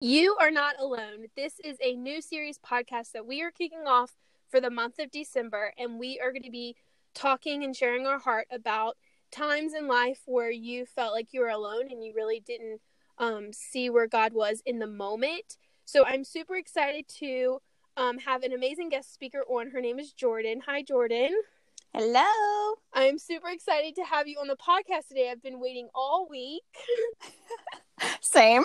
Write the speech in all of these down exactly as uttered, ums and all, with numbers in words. You are not alone. This is a new series podcast that we are kicking off for the month of December, and we are going to be talking and sharing our heart about times in life where you felt like you were alone and you really didn't um, see where God was in the moment. So I'm super excited to um, have an amazing guest speaker on. Her name is Jordan. Hi, Jordan. Hello. I'm super excited to have you on the podcast today. I've been waiting all week. Same.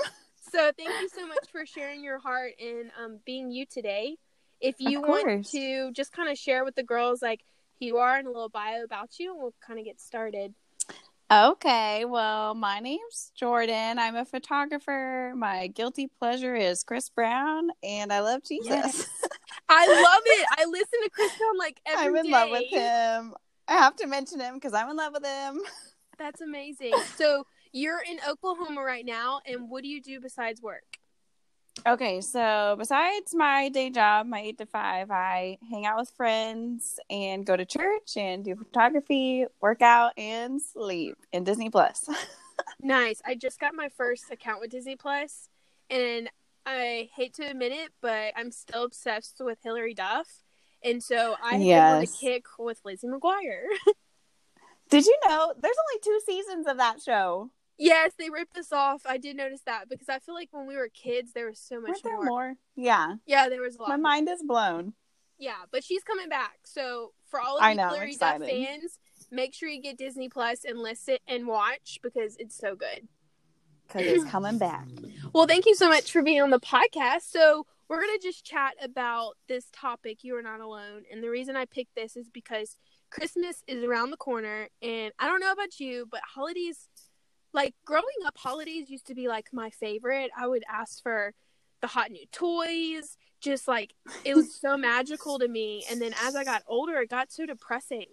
So thank you so much for sharing your heart and um, being you today. If you want to just kind of share with the girls, like, who you are and a little bio about you, and we'll kind of get started. Okay. Well, my name's Jordan. I'm a photographer. My guilty pleasure is Chris Brown, and I love Jesus. Yes. I love it. I listen to Chris Brown like every day. I'm in love with him. I have to mention him because I'm in love with him. That's amazing. So you're in Oklahoma right now, and what do you do besides work? Okay, so besides my day job, my eight to five, I hang out with friends and go to church and do photography, work out, and sleep in Disney Plus. Nice. I just got my first account with Disney Plus, and I hate to admit it, but I'm still obsessed with Hilary Duff, and so I yes. want to kick with Lizzie McGuire. Did you know there's only two seasons of that show? Yes, they ripped us off. I did notice that because I feel like when we were kids, there was so much Weren't there more. more. Yeah. Yeah, there was a lot. My mind is blown. Yeah, but she's coming back. So for all of you Hilary Duff fans, make sure you get Disney Plus and listen and watch because it's so good. Because it's coming back. Well, thank you so much for being on the podcast. So we're going to just chat about this topic, You Are Not Alone. And the reason I picked this is because Christmas is around the corner. And I don't know about you, but holidays... Like, growing up, holidays used to be, like, my favorite. I would ask for the hot new toys. Just, like, it was so magical to me. And then as I got older, it got so depressing.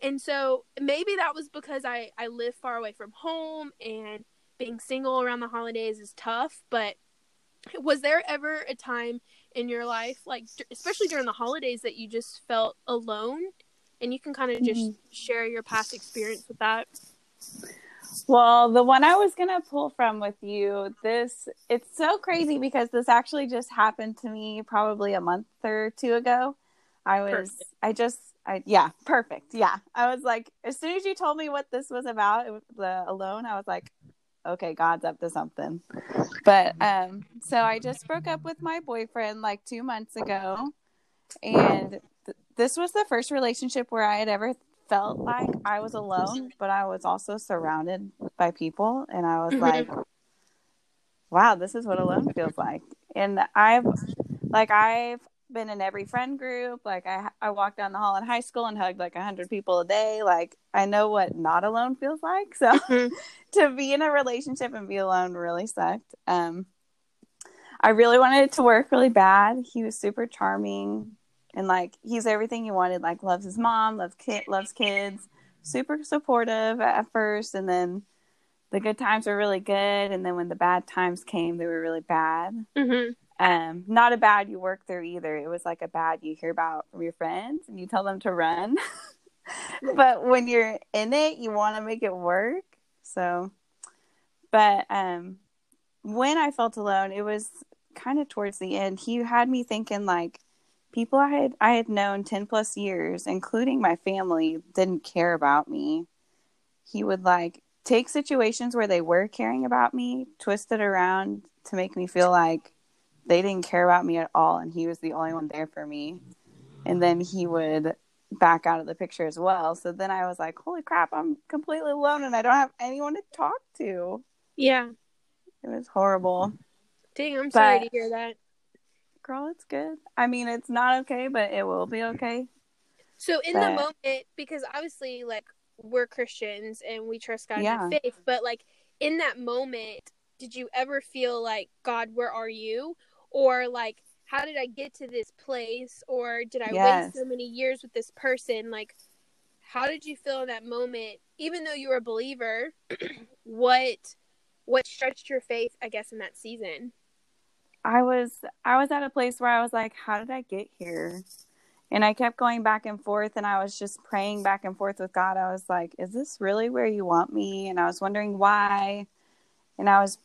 And so maybe that was because I, I live far away from home and being single around the holidays is tough. But was there ever a time in your life, like, especially during the holidays, that you just felt alone? And you can kind of just mm-hmm. share your past experience with that. Well, the one I was going to pull from with you, this, it's so crazy because this actually just happened to me probably a month or two ago. I was, perfect. I just, I yeah, perfect. Yeah. I was like, as soon as you told me what this was about, it was the alone, I was like, okay, God's up to something. But, um, so I just broke up with my boyfriend like two months ago. And th- this was the first relationship where I had ever felt like I was alone, but I was also surrounded by people, and I was like, wow, this is what alone feels like. And I've like I've been in every friend group. Like I I walked down the hall in high school and hugged like one hundred people a day. Like I know what not alone feels like. So to be in a relationship and be alone really sucked. Um I really wanted it to work really bad. He was super charming. And, like, he's everything you wanted, like, loves his mom, loves, ki- loves kids, super supportive at first. And then the good times were really good. And then when the bad times came, they were really bad. Mm-hmm. Um, not a bad you work through either. It was, like, a bad you hear about from your friends and you tell them to run. But when you're in it, you want to make it work. So, but um, when I felt alone, it was kind of towards the end. He had me thinking, like, people I had I had known ten plus years, including my family, didn't care about me. He would like take situations where they were caring about me, twist it around to make me feel like they didn't care about me at all. And he was the only one there for me. And then he would back out of the picture as well. So then I was like, holy crap, I'm completely alone and I don't have anyone to talk to. Yeah. It was horrible. Dang, I'm but- sorry to hear that. Girl, it's good. I mean, it's not okay, but it will be okay. So in but... the moment, because obviously, like, we're Christians and we trust God yeah. in faith, but, like, in that moment, did you ever feel like, God, where are you? Or, like, how did I get to this place? Or did I yes. waste so many years with this person? Like, how did you feel in that moment? Even though you were a believer, what what stretched your faith, I guess, in that season? I was I was at a place where I was like, how did I get here? And I kept going back and forth, and I was just praying back and forth with God. I was like, is this really where you want me? And I was wondering why. And I was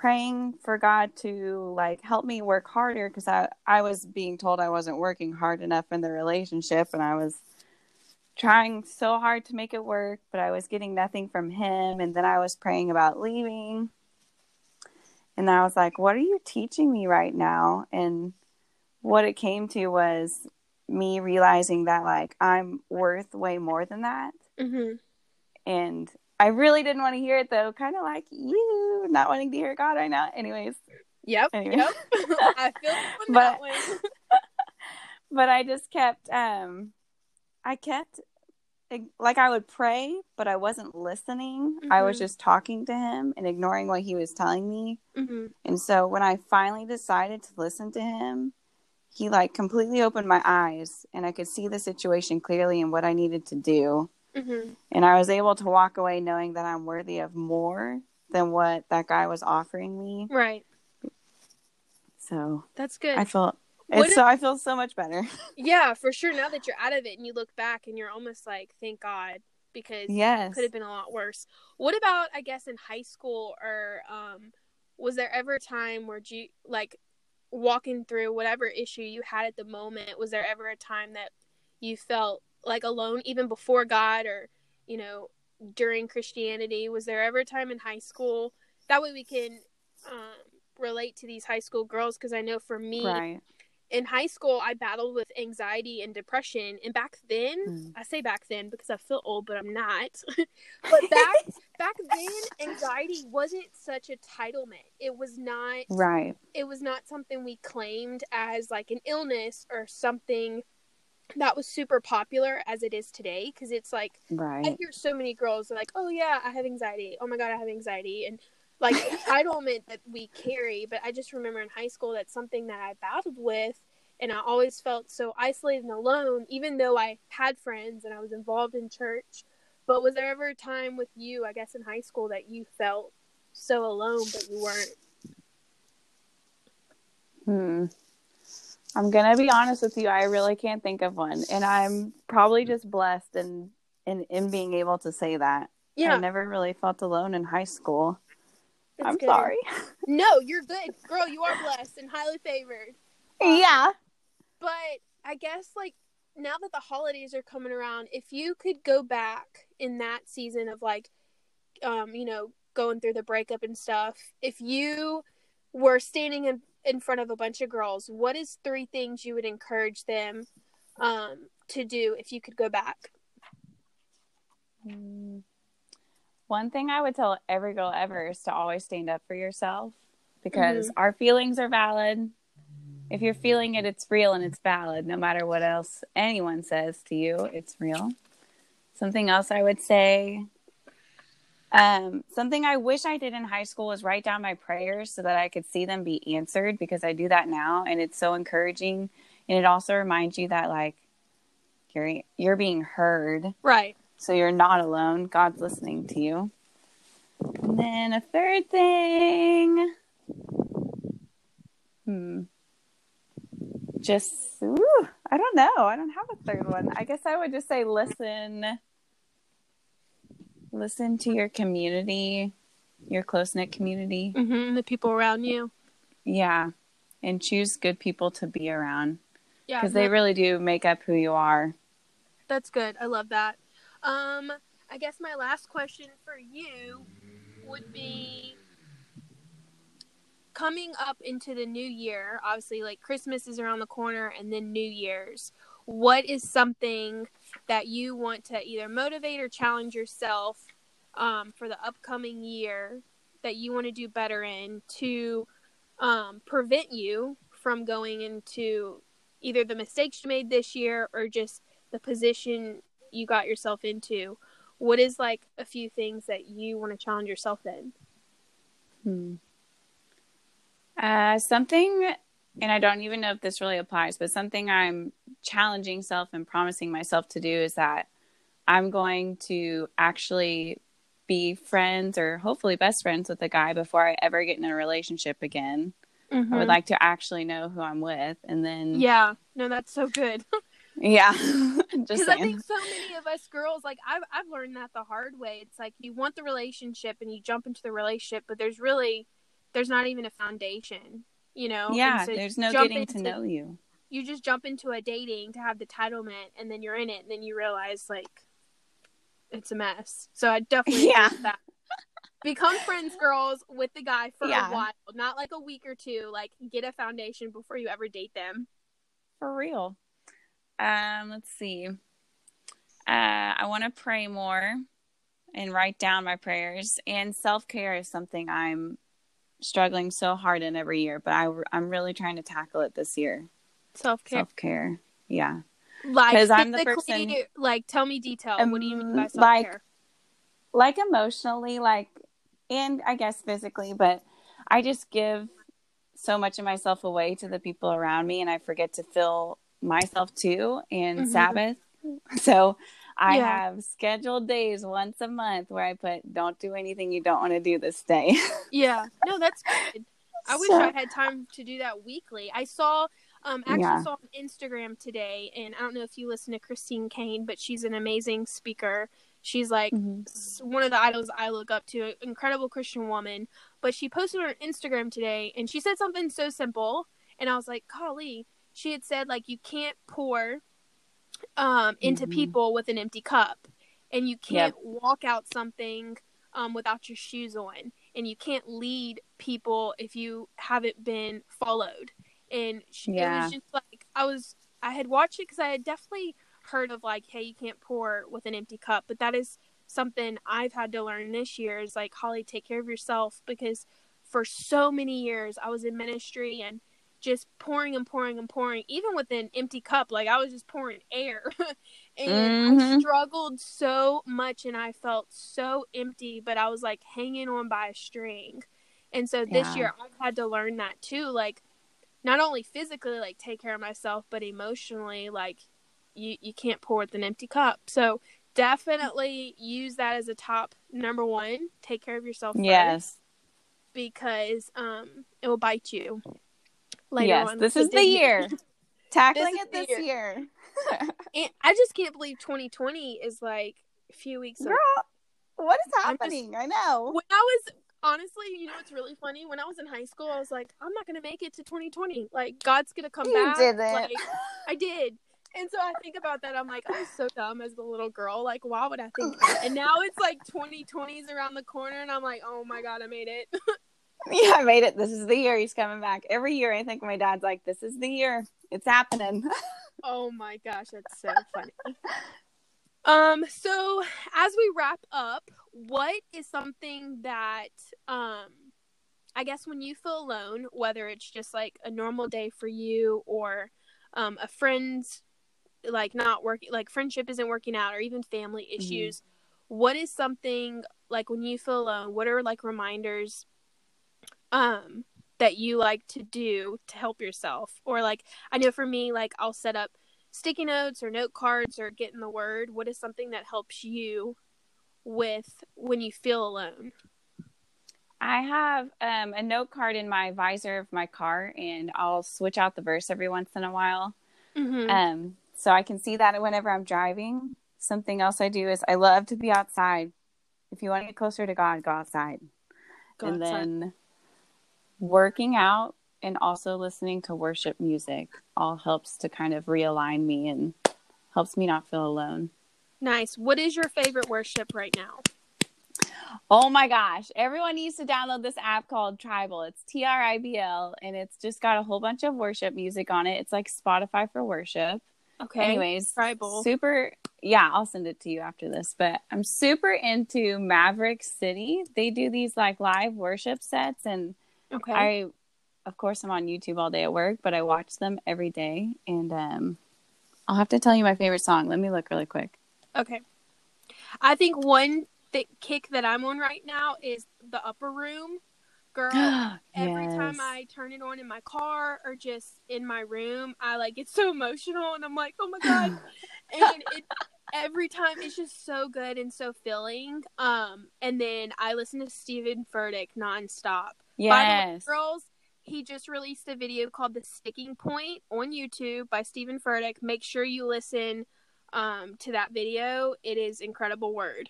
praying for God to like help me work harder, because I, I was being told I wasn't working hard enough in the relationship, and I was trying so hard to make it work, but I was getting nothing from him. And then I was praying about leaving, and I was like, what are you teaching me right now? And what it came to was me realizing that like I'm worth way more than that. Mm-hmm. And I really didn't want to hear it, though, kind of like you not wanting to hear God right now. Anyways. Yep. Anyways. Yep. I feel but, that one. But I just kept, um, I kept, like, I would pray, but I wasn't listening. Mm-hmm. I was just talking to him and ignoring what he was telling me. Mm-hmm. And so when I finally decided to listen to him, he, like, completely opened my eyes, and I could see the situation clearly and what I needed to do. Mm-hmm. And I was able to walk away knowing that I'm worthy of more than what that guy was offering me. Right. So that's good. I felt it's, so I feel so much better. Yeah, for sure. Now that you're out of it and you look back and you're almost like, thank God, because yes. It could have been a lot worse. What about, I guess, in high school, or um, was there ever a time where you, like, walking through whatever issue you had at the moment, was there ever a time that you felt like alone, even before God, or, you know, during Christianity? Was there ever a time in high school? That way we can um, relate to these high school girls, because I know for me, right. in high school, I battled with anxiety and depression. And back then, mm. I say back then because I feel old, but I'm not. But back back then, anxiety wasn't such a entitlement. It was not. Right. It was not something we claimed as like an illness or something that was super popular as it is today, because it's like, right. I hear so many girls are like, oh yeah, I have anxiety, oh my god, I have anxiety, and like entitlement that we carry. But I just remember in high school, that's something that I battled with, and I always felt so isolated and alone, even though I had friends and I was involved in church. But was there ever a time with you, I guess, in high school that you felt so alone but you weren't? hmm I'm going to be honest with you. I really can't think of one. And I'm probably just blessed in, in, in being able to say that. Yeah. I never really felt alone in high school. That's I'm good. Sorry. No, you're good. Girl, you are blessed and highly favored. Um, yeah. But I guess, like, now that the holidays are coming around, if you could go back in that season of, like, um, you know, going through the breakup and stuff, if you were standing in in front of a bunch of girls, what is three things you would encourage them um, to do if you could go back? One thing I would tell every girl ever is to always stand up for yourself, because mm-hmm. our feelings are valid. If you're feeling it, it's real and it's valid. No matter what else anyone says to you, it's real. Something else I would say, Um, something I wish I did in high school was write down my prayers so that I could see them be answered, because I do that now and it's so encouraging. And it also reminds you that like you're, you're being heard. Right. So you're not alone. God's listening to you. And then a third thing. Hmm. Just, ooh, I don't know. I don't have a third one. I guess I would just say listen. Listen to your community, your close-knit community. Mm-hmm, the people around you. Yeah. And choose good people to be around. Yeah. Because they really do make up who you are. That's good. I love that. Um, I guess my last question for you would be, coming up into the new year, obviously, like, Christmas is around the corner and then New Year's. What is something that you want to either motivate or challenge yourself um, for the upcoming year that you want to do better in to um, prevent you from going into either the mistakes you made this year or just the position you got yourself into? What is, like, a few things that you want to challenge yourself in? Hmm. Uh, something... And I don't even know if this really applies, but something I'm challenging self and promising myself to do is that I'm going to actually be friends, or hopefully best friends, with a guy before I ever get in a relationship again. Mm-hmm. I would like to actually know who I'm with. And then. Yeah. No, that's so good. Yeah. Because I think so many of us girls, like I've, I've learned that the hard way. It's like you want the relationship and you jump into the relationship, but there's really there's not even a foundation, you know? Yeah, so there's no getting into, to know you. You just jump into a dating to have the entitlement, and then you're in it, and then you realize, like, it's a mess. So I definitely yeah. agree with that. Become friends, girls, with the guy for yeah. a while. Not like a week or two. Like, get a foundation before you ever date them. For real. Um, let's see. Uh, I want to pray more and write down my prayers. And self-care is something I'm struggling so hard in every year, but I, I'm really trying to tackle it this year. Self-care? Self-care, yeah. Like, because I'm the person... Like, tell me detail. Um, what do you mean by self-care? Like, like emotionally, like... And I guess physically, but I just give so much of myself away to the people around me, and I forget to fill myself too in mm-hmm. Sabbath. So I yeah. have scheduled days once a month where I put, don't do anything you don't want to do this day. Yeah. No, that's good. I wish so, I had time to do that weekly. I saw, um, actually yeah. saw on Instagram today, and I don't know if you listen to Christine Kane, but she's an amazing speaker. She's like mm-hmm. one of the idols I look up to, an incredible Christian woman. But she posted on Instagram today, and she said something so simple. And I was like, golly, she had said, like, you can't pour um, into mm-hmm. people with an empty cup. And you can't yep. walk out something um, without your shoes on. And you can't lead people if you haven't been followed. And she, yeah. it was just like, I was, I had watched it because I had definitely heard of, like, hey, you can't pour with an empty cup, but that is something I've had to learn this year is, like, Holly, take care of yourself, because for so many years I was in ministry and just pouring and pouring and pouring, even with an empty cup, like, I was just pouring air and mm-hmm. I struggled so much and I felt so empty, but I was, like, hanging on by a string. And so this yeah. year I've had to learn that too, like, not only physically, like, take care of myself, but emotionally, like, You, you can't pour with an empty cup. So definitely use that as a top number one. Take care of yourself first. Yes. Because um, it will bite you later yes, on. Yes, this is the year. Tackling it this year. And I just can't believe twenty twenty is like a few weeks ago. Girl, what is happening? Just, I know. When I was, honestly, you know what's really funny? When I was in high school, I was like, I'm not going to make it to twenty twenty. Like, God's going to come you back. You didn't. Like, I did. And so I think about that. I'm like, I'm so dumb as a little girl. Like, why would I think that? And now it's like twenty twenties around the corner, and I'm like, oh my God, I made it. Yeah, I made it. This is the year he's coming back. Every year, I think my dad's like, this is the year. It's happening. Oh my gosh, that's so funny. um, so as we wrap up, what is something that, um, I guess when you feel alone, whether it's just like a normal day for you or um, a friend's, like, not working, like, friendship isn't working out, or even family issues, mm-hmm. what is something, like, when you feel alone, what are, like, reminders um that you like to do to help yourself? Or, like, I know for me, like, I'll set up sticky notes or note cards or get in the word. What is something that helps you with when you feel alone? I have um a note card in my visor of my car, and I'll switch out the verse every once in a while. Mm-hmm. um So I can see that whenever I'm driving. Something else I do is I love to be outside. If you want to get closer to God, go outside. Go and outside. Then working out and also listening to worship music all helps to kind of realign me and helps me not feel alone. Nice. What is your favorite worship right now? Oh my gosh. Everyone needs to download this app called Tribl. It's T R I B L, and it's just got a whole bunch of worship music on it. It's like Spotify for worship. Okay. Anyways, Tribl. super, yeah, I'll send it to you after this, but I'm super into Maverick City. They do these, like, live worship sets, and okay. I, of course, I'm on YouTube all day at work, but I watch them every day, and um, I'll have to tell you my favorite song. Let me look really quick. Okay. I think one th- kick that I'm on right now is the Upper Room. Girl, yes. Every time I turn it on in my car or just in my room, I, like, it's so emotional, and I'm like, oh my God. And it, every time it's just so good and so filling. Um, and then I listen to Stephen Furtick nonstop. Yes. By the way, girls, he just released a video called The Sticking Point on YouTube by Stephen Furtick. Make sure you listen um, to that video. It is incredible word.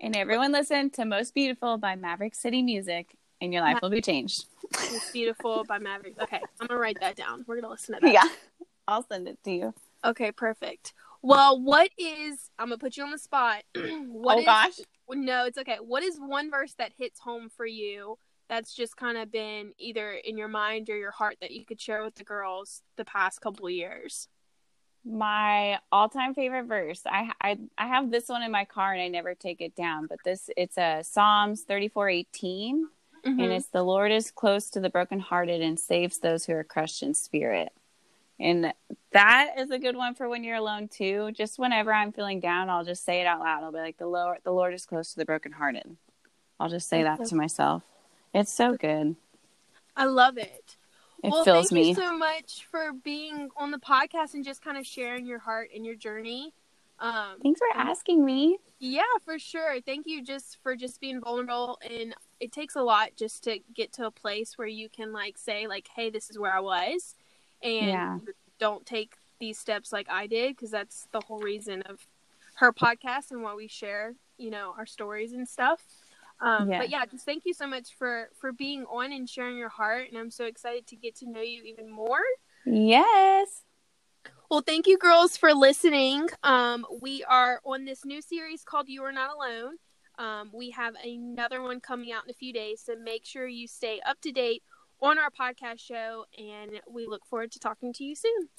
And everyone listen to Most Beautiful by Maverick City Music. and your life Maverick will be changed. It's Beautiful by Maverick. Okay, I'm going to write that down. We're going to listen to that. Yeah, I'll send it to you. Okay, perfect. Well, what is... I'm going to put you on the spot. What oh, is, gosh. No, it's okay. What is one verse that hits home for you that's just kind of been either in your mind or your heart that you could share with the girls the past couple of years? My all-time favorite verse. I, I I have this one in my car and I never take it down, but this it's a Psalms thirty-four eighteen, mm-hmm. and it's the Lord is close to the brokenhearted and saves those who are crushed in spirit. And that is a good one for when you're alone too. Just whenever I'm feeling down, I'll just say it out loud. I'll be like, the Lord, the Lord is close to the brokenhearted. I'll just say that to myself. It's so good. I love it. It well, fills thank me. You so much for being on the podcast and just kind of sharing your heart and your journey. Um, Thanks for asking me. Yeah, for sure. Thank you just for just being vulnerable. And it takes a lot just to get to a place where you can like say like, hey, this is where I was. And yeah. Don't take these steps like I did, because that's the whole reason of her podcast and why we share, you know, our stories and stuff. Um, yeah. But yeah, just thank you so much for, for being on and sharing your heart. And I'm so excited to get to know you even more. Yes. Well, thank you girls for listening. Um, we are on this new series called You Are Not Alone. Um, we have another one coming out in a few days. So make sure you stay up to date on our podcast show. And we look forward to talking to you soon.